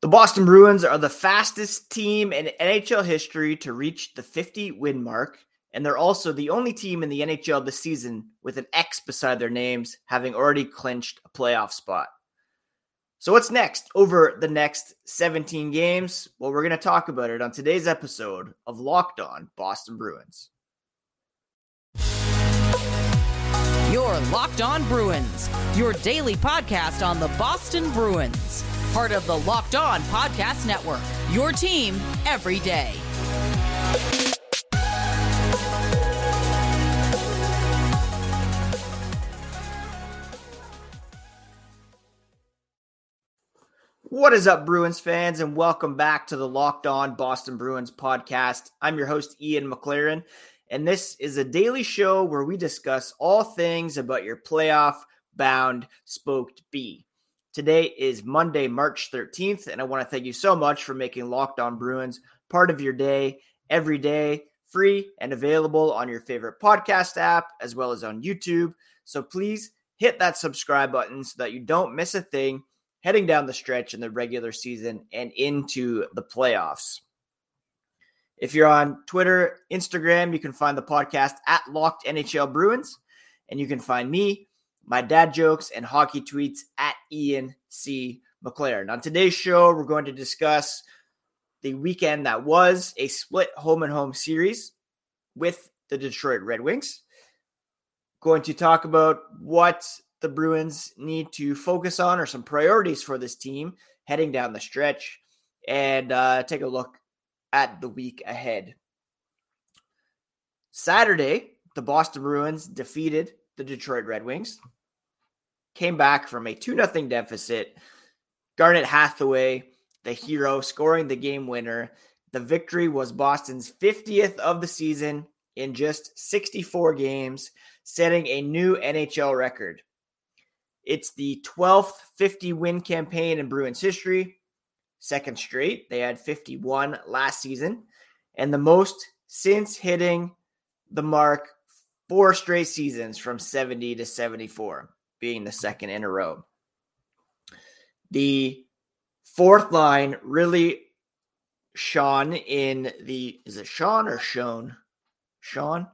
The Boston Bruins are the fastest team in NHL history to reach the 50-win mark, and they're also the only team in the NHL this season with an X beside their names, having already clinched a playoff spot. So what's next over the next 17 games? Well, we're going to talk about it on today's episode of Locked On Boston Bruins. Your Locked On Bruins, your daily podcast on the Boston Bruins. Part of the Locked On Podcast Network, your team every day. What is up, Bruins fans, and welcome back to the Locked On Boston Bruins podcast. I'm your host, Ian McLaren, and this is a daily show where we discuss all things about your playoff-bound Spoked Bee. Today is Monday, March 13th, and I want to thank you so much for making Locked On Bruins part of your day, every day, free and available on your favorite podcast app, as well as on YouTube. So please hit that subscribe button so that you don't miss a thing heading down the stretch in the regular season and into the playoffs. If you're on Twitter, Instagram, you can find the podcast at Locked NHL Bruins, and you can find me, my dad jokes, and hockey tweets at Ian C. McLaren. On today's show, we're going to discuss the weekend that was a split home-and-home series with the Detroit Red Wings. Going to talk about what the Bruins need to focus on or some priorities for this team heading down the stretch, and take a look at the week ahead. Saturday, the Boston Bruins defeated the Detroit Red Wings. Came back from a 2-0 deficit. Garnett Hathaway, the hero, scoring the game winner. The victory was Boston's 50th of the season in just 64 games, setting a new NHL record. It's the 12th 50-win campaign in Bruins history. Second straight. They had 51 last season, and the most since hitting the mark 4 straight seasons from 70 to 74. Being the second in a row. The fourth line really shone in the, is it shone or shone? Shone?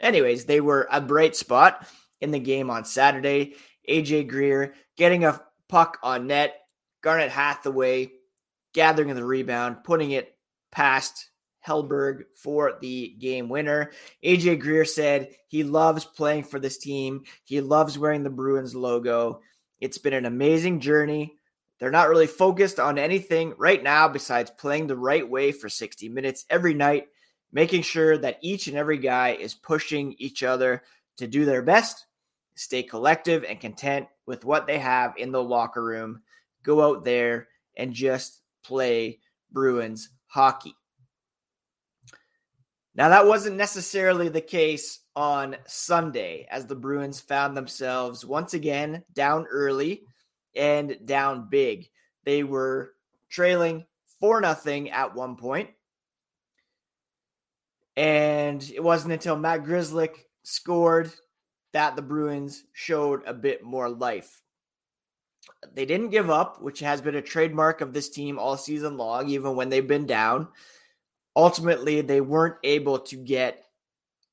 Anyways, they were a bright spot in the game on Saturday. AJ Greer getting a puck on net. Garnett Hathaway gathering the rebound, putting it past Hellberg for the game winner. AJ Greer said he loves playing for this team. He loves wearing the Bruins logo. It's been an amazing journey. They're not really focused on anything right now besides playing the right way for 60 minutes every night, making sure that each and every guy is pushing each other to do their best, stay collective and content with what they have in the locker room, go out there and just play Bruins hockey. Now, that wasn't necessarily the case on Sunday, as the Bruins found themselves once again down early and down big. They were trailing 4-0 at one point. And it wasn't until Matt Grzelcyk scored that the Bruins showed a bit more life. They didn't give up, which has been a trademark of this team all season long, even when they've been down. Ultimately, they weren't able to get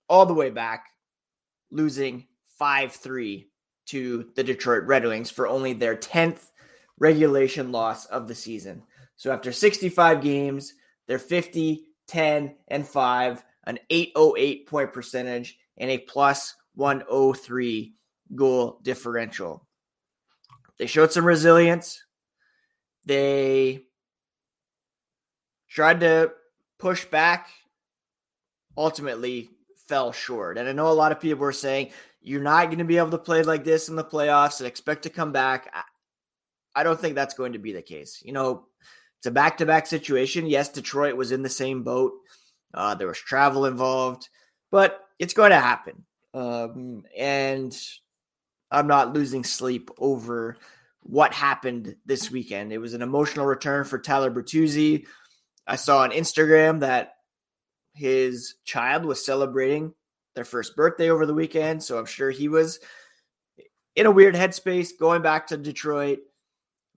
all the way back, losing 5-3 to the Detroit Red Wings for only their 10th regulation loss of the season. So after 65 games, they're 50, 10, and 5, an .808 point percentage, and a plus .103 goal differential. They showed some resilience. They tried to push back, ultimately fell short. And I know a lot of people are saying, you're not going to be able to play like this in the playoffs and expect to come back. I don't think that's going to be the case. You know, it's a back-to-back situation. Yes, Detroit was in the same boat. There was travel involved, but it's going to happen. And I'm not losing sleep over what happened this weekend. It was an emotional return for Tyler Bertuzzi. I saw on Instagram that his child was celebrating their first birthday over the weekend, so I'm sure he was in a weird headspace going back to Detroit,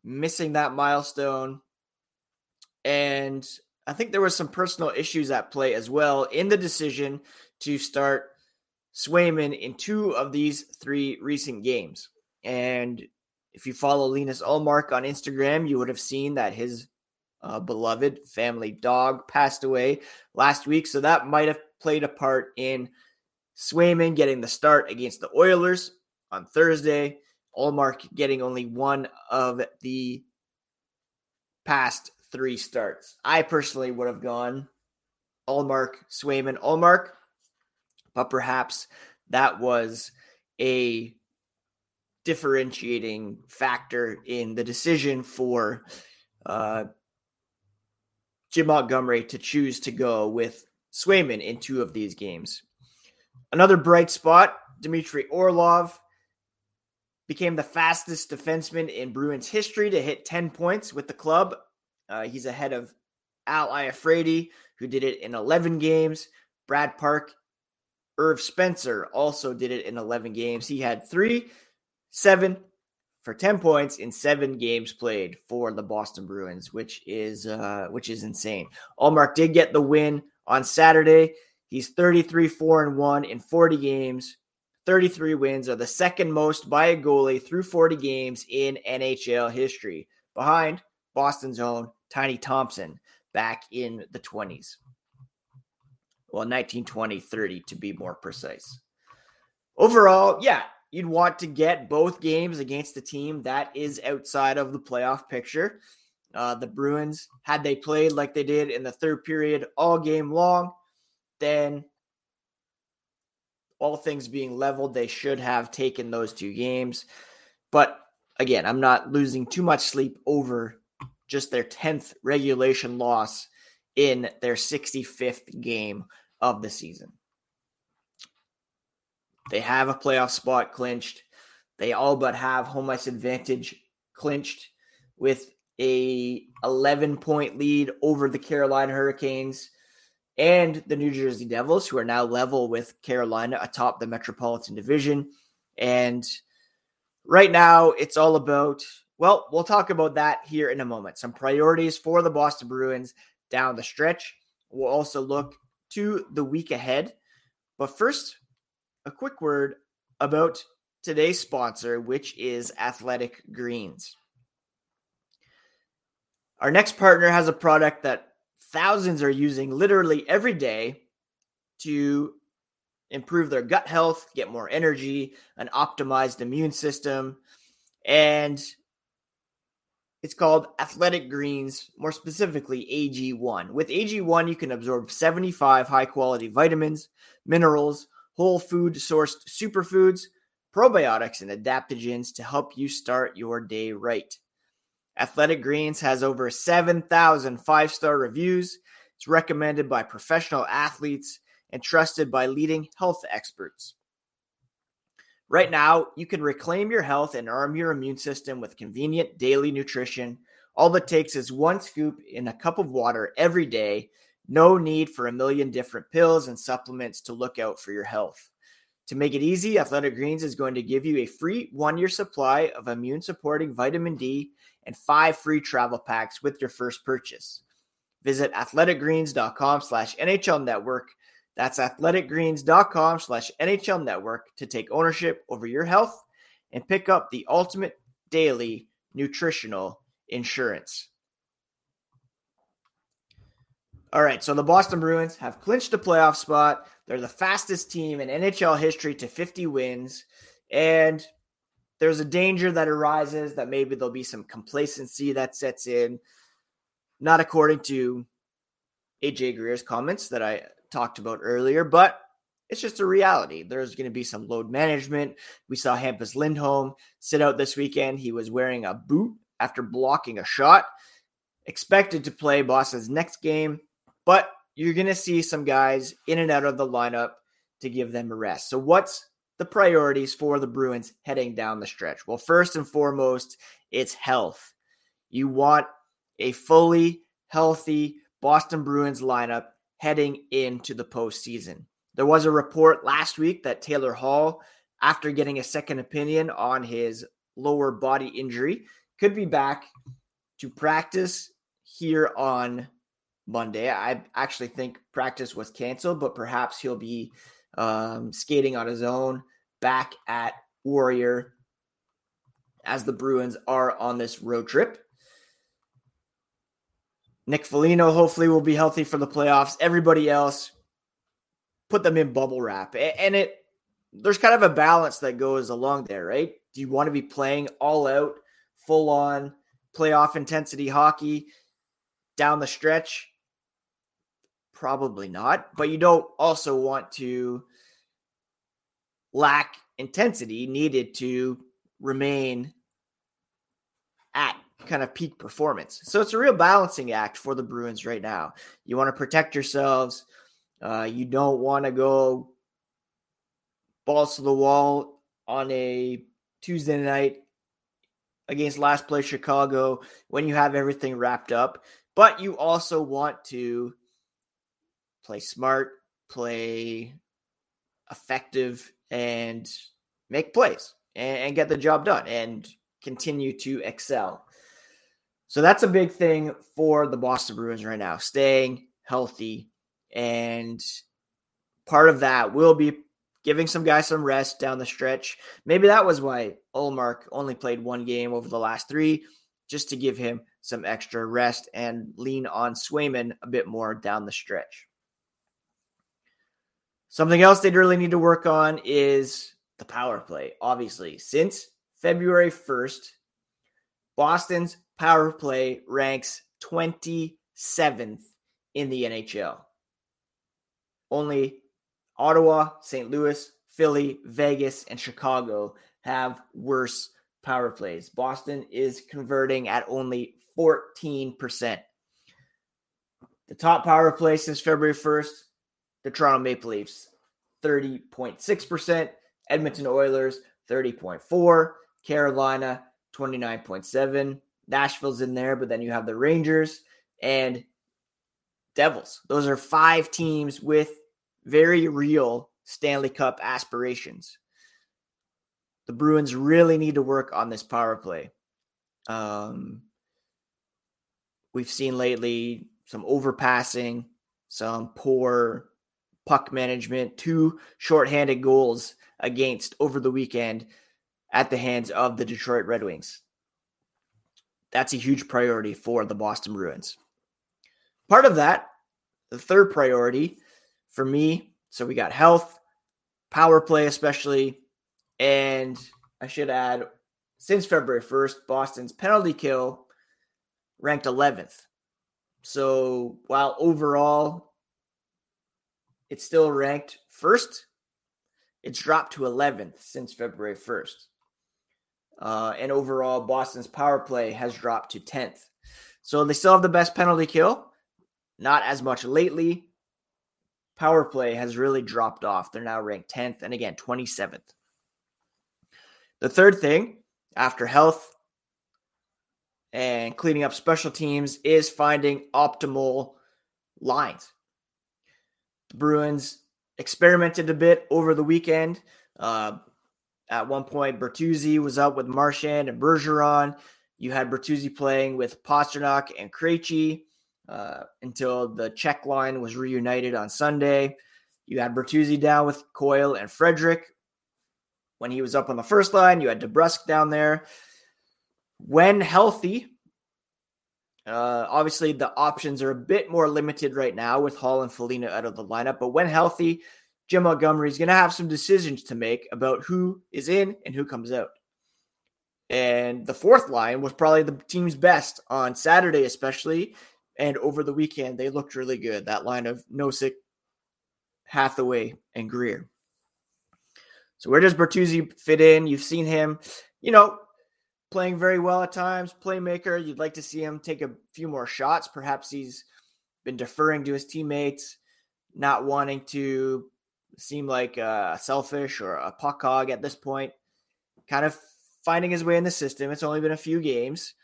missing that milestone, And I think there were some personal issues at play as well in the decision to start Swayman in 2 of these 3 recent games. And if you follow Linus Ullmark on Instagram, you would have seen that his beloved family dog passed away last week. So that might have played a part in Swayman getting the start against the Oilers on Thursday. Ullmark getting only 1 of the past 3 starts. I personally would have gone Ullmark, Swayman, Ullmark, but perhaps that was a differentiating factor in the decision for Jim Montgomery to choose to go with Swayman in 2 of these games. Another bright spot, Dimitri Orlov became the fastest defenseman in Bruins history to hit 10 points with the club. He's ahead of Al Iafredi, who did it in 11 games. Brad Park, Irv Spencer also did it in 11 games. He had 3, 7 for 10 points in 7 games played for the Boston Bruins, which is insane. Ullmark did get the win on Saturday. He's 33-4-1 in 40 games. 33 wins are the second most by a goalie through 40 games in NHL history, behind Boston's own Tiny Thompson back in the 20s. Well, 1920-30 to be more precise. Overall, yeah, you'd want to get both games against a team that is outside of the playoff picture. The Bruins, had they played like they did in the third period all game long, then all things being leveled, they should have taken those 2 games. But again, I'm not losing too much sleep over just their 10th regulation loss in their 65th game of the season. They have a playoff spot clinched. They all but have home ice advantage clinched with a 11-point lead over the Carolina Hurricanes and the New Jersey Devils, who are now level with Carolina atop the Metropolitan Division. And right now, it's all about, well, we'll talk about that here in a moment. Some priorities for the Boston Bruins down the stretch. We'll also look to the week ahead. But first, a quick word about today's sponsor, which is Athletic Greens. Our next partner has a product that thousands are using literally every day to improve their gut health, get more energy, an optimized immune system. And it's called Athletic Greens, more specifically AG1. With AG1, you can absorb 75 high-quality vitamins, minerals, whole food-sourced superfoods, probiotics, and adaptogens to help you start your day right. Athletic Greens has over 7,000 5-star reviews. It's recommended by professional athletes and trusted by leading health experts. Right now, you can reclaim your health and arm your immune system with convenient daily nutrition. All it takes is 1 scoop in a cup of water every day. No need for a million different pills and supplements to look out for your health. To make it easy, Athletic Greens is going to give you a free 1-year supply of immune-supporting vitamin D and 5 free travel packs with your first purchase. Visit athleticgreens.com/NHL Network. That's athleticgreens.com/NHL Network to take ownership over your health and pick up the ultimate daily nutritional insurance. All right, so the Boston Bruins have clinched a playoff spot. They're the fastest team in NHL history to 50 wins. And there's a danger that arises that maybe there'll be some complacency that sets in. Not according to AJ Greer's comments that I talked about earlier, but it's just a reality. There's going to be some load management. We saw Hampus Lindholm sit out this weekend. He was wearing a boot after blocking a shot. Expected to play Boston's next game, but you're going to see some guys in and out of the lineup to give them a rest. So what's the priorities for the Bruins heading down the stretch? Well, first and foremost, it's health. You want a fully healthy Boston Bruins lineup heading into the postseason. There was a report last week that Taylor Hall, after getting a second opinion on his lower body injury, could be back to practice. here on Monday. I actually think practice was canceled, but perhaps he'll be skating on his own back at Warrior as the Bruins are on this road trip. Nick Foligno hopefully will be healthy for the playoffs. Everybody else, put them in bubble wrap. And there's kind of a balance that goes along there, right? Do you want to be playing all out, full on playoff intensity hockey down the stretch? Probably not, but you don't also want to lack intensity needed to remain at kind of peak performance. So it's a real balancing act for the Bruins right now. You want to protect yourselves. You don't want to go balls to the wall on a Tuesday night against last place Chicago when you have everything wrapped up, but you also want to play smart, play effective, and make plays and get the job done and continue to excel. So that's a big thing for the Boston Bruins right now, staying healthy. And part of that will be giving some guys some rest down the stretch. Maybe that was why Ullmark only played one game over the last three, just to give him some extra rest and lean on Swayman a bit more down the stretch. Something else they'd really need to work on is the power play, obviously. Since February 1st, Boston's power play ranks 27th in the NHL. Only Ottawa, St. Louis, Philly, Vegas, and Chicago have worse power plays. Boston is converting at only 14%. The top power play since February 1st, the Toronto Maple Leafs, 30.6%. Edmonton Oilers, 30.4%. Carolina, 29.7%. Nashville's in there, but then you have the Rangers and Devils. Those are five teams with very real Stanley Cup aspirations. The Bruins really need to work on this power play. We've seen lately some overpassing, some poor puck management, two shorthanded goals against over the weekend at the hands of the Detroit Red Wings. That's a huge priority for the Boston Bruins. Part of that, the third priority for me, so we got health, power play especially, and I should add, since February 1st, Boston's penalty kill ranked 11th. So while overall it's still ranked first, it's dropped to 11th since February 1st. And overall, Boston's power play has dropped to 10th. So they still have the best penalty kill. Not as much lately. Power play has really dropped off. They're now ranked 10th and again, 27th. The third thing after health and cleaning up special teams is finding optimal lines. The Bruins experimented a bit over the weekend. At one point, Bertuzzi was up with Marchand and Bergeron. You had Bertuzzi playing with Pasternak and Krejci until the Czech line was reunited on Sunday. You had Bertuzzi down with Coyle and Frederick. When he was up on the first line, you had DeBrusque down there. When healthy, obviously the options are a bit more limited right now with Hall and Foligno out of the lineup, but when healthy, Jim Montgomery is going to have some decisions to make about who is in and who comes out. And the fourth line was probably the team's best on Saturday, especially. And over the weekend, they looked really good. That line of Nosek, Hathaway, and Greer. So where does Bertuzzi fit in? You've seen him, playing very well at times. Playmaker, you'd like to see him take a few more shots. Perhaps he's been deferring to his teammates, not wanting to seem like a selfish or a puck hog at this point. Kind of finding his way in the system. It's only been a few games.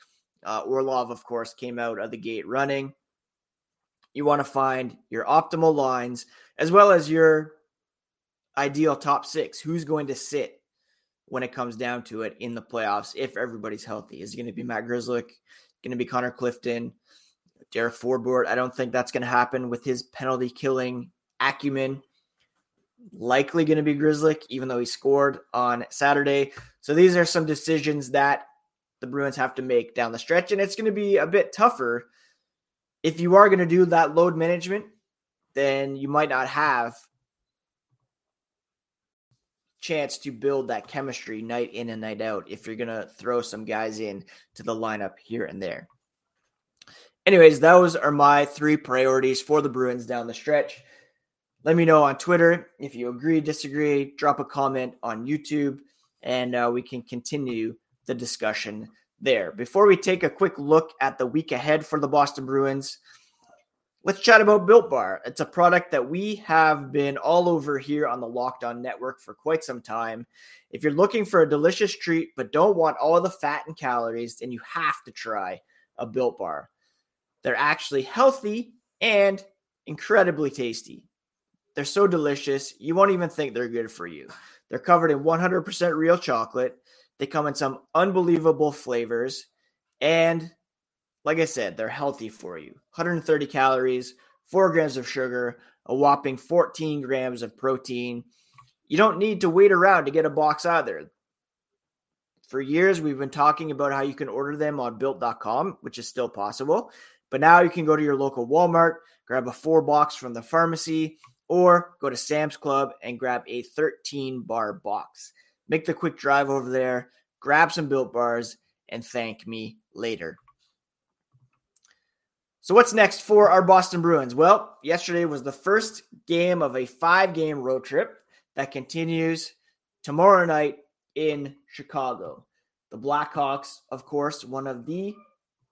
Orlov, of course, came out of the gate running. You want to find your optimal lines as well as your ideal top six. Who's going to sit when it comes down to it in the playoffs if everybody's healthy? Is it going to be Matt Grzelcyk? Going to be Connor Clifton? Derek Forbort, I don't think that's going to happen with his penalty killing acumen. Likely going to be Grzelcyk, even though he scored on Saturday. So these are some decisions that the Bruins have to make down the stretch, and it's going to be a bit tougher. If you are going to do that load management, then you might not have chance to build that chemistry night in and night out if you're going to throw some guys in to the lineup here and there. Anyways, those are my three priorities for the Bruins down the stretch. Let me know on Twitter if you agree, disagree, drop a comment on YouTube, and we can continue the discussion there. Before we take a quick look at the week ahead for the Boston Bruins, let's chat about Built Bar. It's a product that we have been all over here on the Locked On Network for quite some time. If you're looking for a delicious treat but don't want all the fat and calories, then you have to try a Built Bar. They're actually healthy and incredibly tasty. They're so delicious, you won't even think they're good for you. They're covered in 100% real chocolate. They come in some unbelievable flavors, and like I said, they're healthy for you. 130 calories, 4 grams of sugar, a whopping 14 grams of protein. You don't need to wait around to get a box either. For years, we've been talking about how you can order them on Built.com, which is still possible. But now you can go to your local Walmart, grab a 4-box from the pharmacy, or go to Sam's Club and grab a 13-bar box. Make the quick drive over there, grab some Built Bars, and thank me later. So what's next for our Boston Bruins? Well, yesterday was the first game of a 5-game road trip that continues tomorrow night in Chicago. The Blackhawks, of course, one of the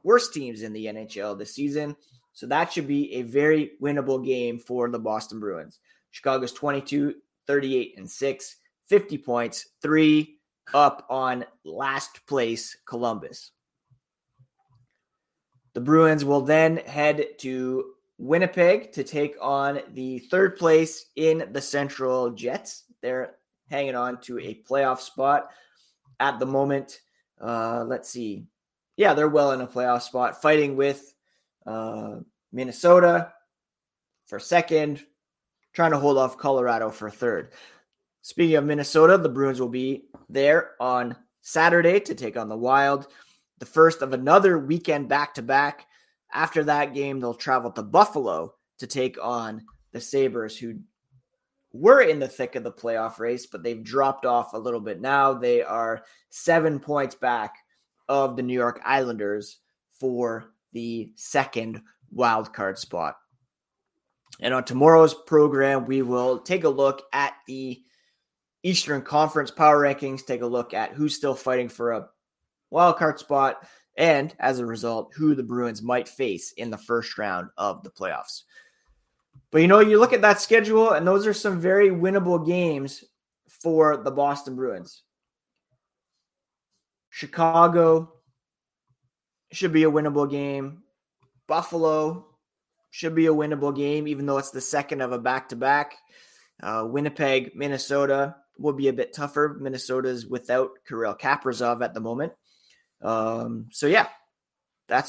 worst teams in the NHL this season. So that should be a very winnable game for the Boston Bruins. Chicago's 22, 38, and 6, 50 points, 3 up on last place Columbus. The Bruins will then head to Winnipeg to take on the third place in the Central Jets. They're hanging on to a playoff spot at the moment. Let's see. Yeah, they're well in a playoff spot, fighting with Minnesota for second, trying to hold off Colorado for third. Speaking of Minnesota, the Bruins will be there on Saturday to take on the Wild. The first of another weekend back-to-back. After that game, they'll travel to Buffalo to take on the Sabres, who were in the thick of the playoff race, but they've dropped off a little bit now. They are 7 points back of the New York Islanders for the second wildcard spot. And on tomorrow's program, we will take a look at the Eastern Conference power rankings, take a look at who's still fighting for a wildcard spot, and as a result, who the Bruins might face in the first round of the playoffs. But you look at that schedule, and those are some very winnable games for the Boston Bruins. Chicago should be a winnable game. Buffalo should be a winnable game, even though it's the second of a back-to-back. Winnipeg, Minnesota will be a bit tougher. Minnesota's without Kirill Kaprizov at the moment. That's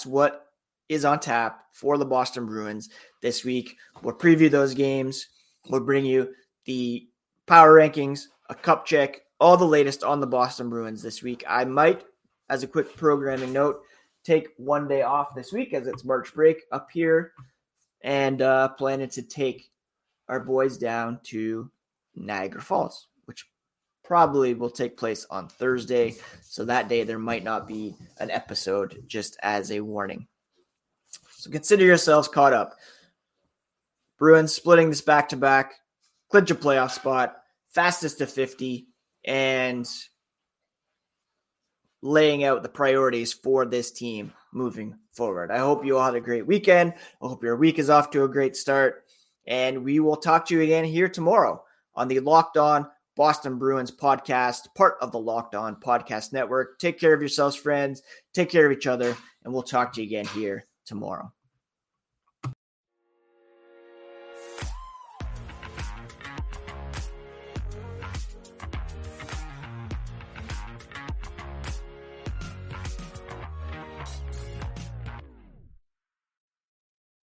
what is on tap for the Boston Bruins this week. We'll preview those games. We'll bring you the power rankings, a cup check, all the latest on the Boston Bruins this week. I might, as a quick programming note, take one day off this week as it's March break up here, and planning to take our boys down to Niagara Falls, which probably will take place on Thursday. So that day there might not be an episode, just as a warning. So consider yourselves caught up. Bruins splitting this back-to-back, clinch a playoff spot, fastest to 50, and laying out the priorities for this team moving forward. I hope you all had a great weekend. I hope your week is off to a great start. And we will talk to you again here tomorrow on the Locked On Boston Bruins podcast, part of the Locked On Podcast Network. Take care of yourselves, friends. Take care of each other, and we'll talk to you again here tomorrow.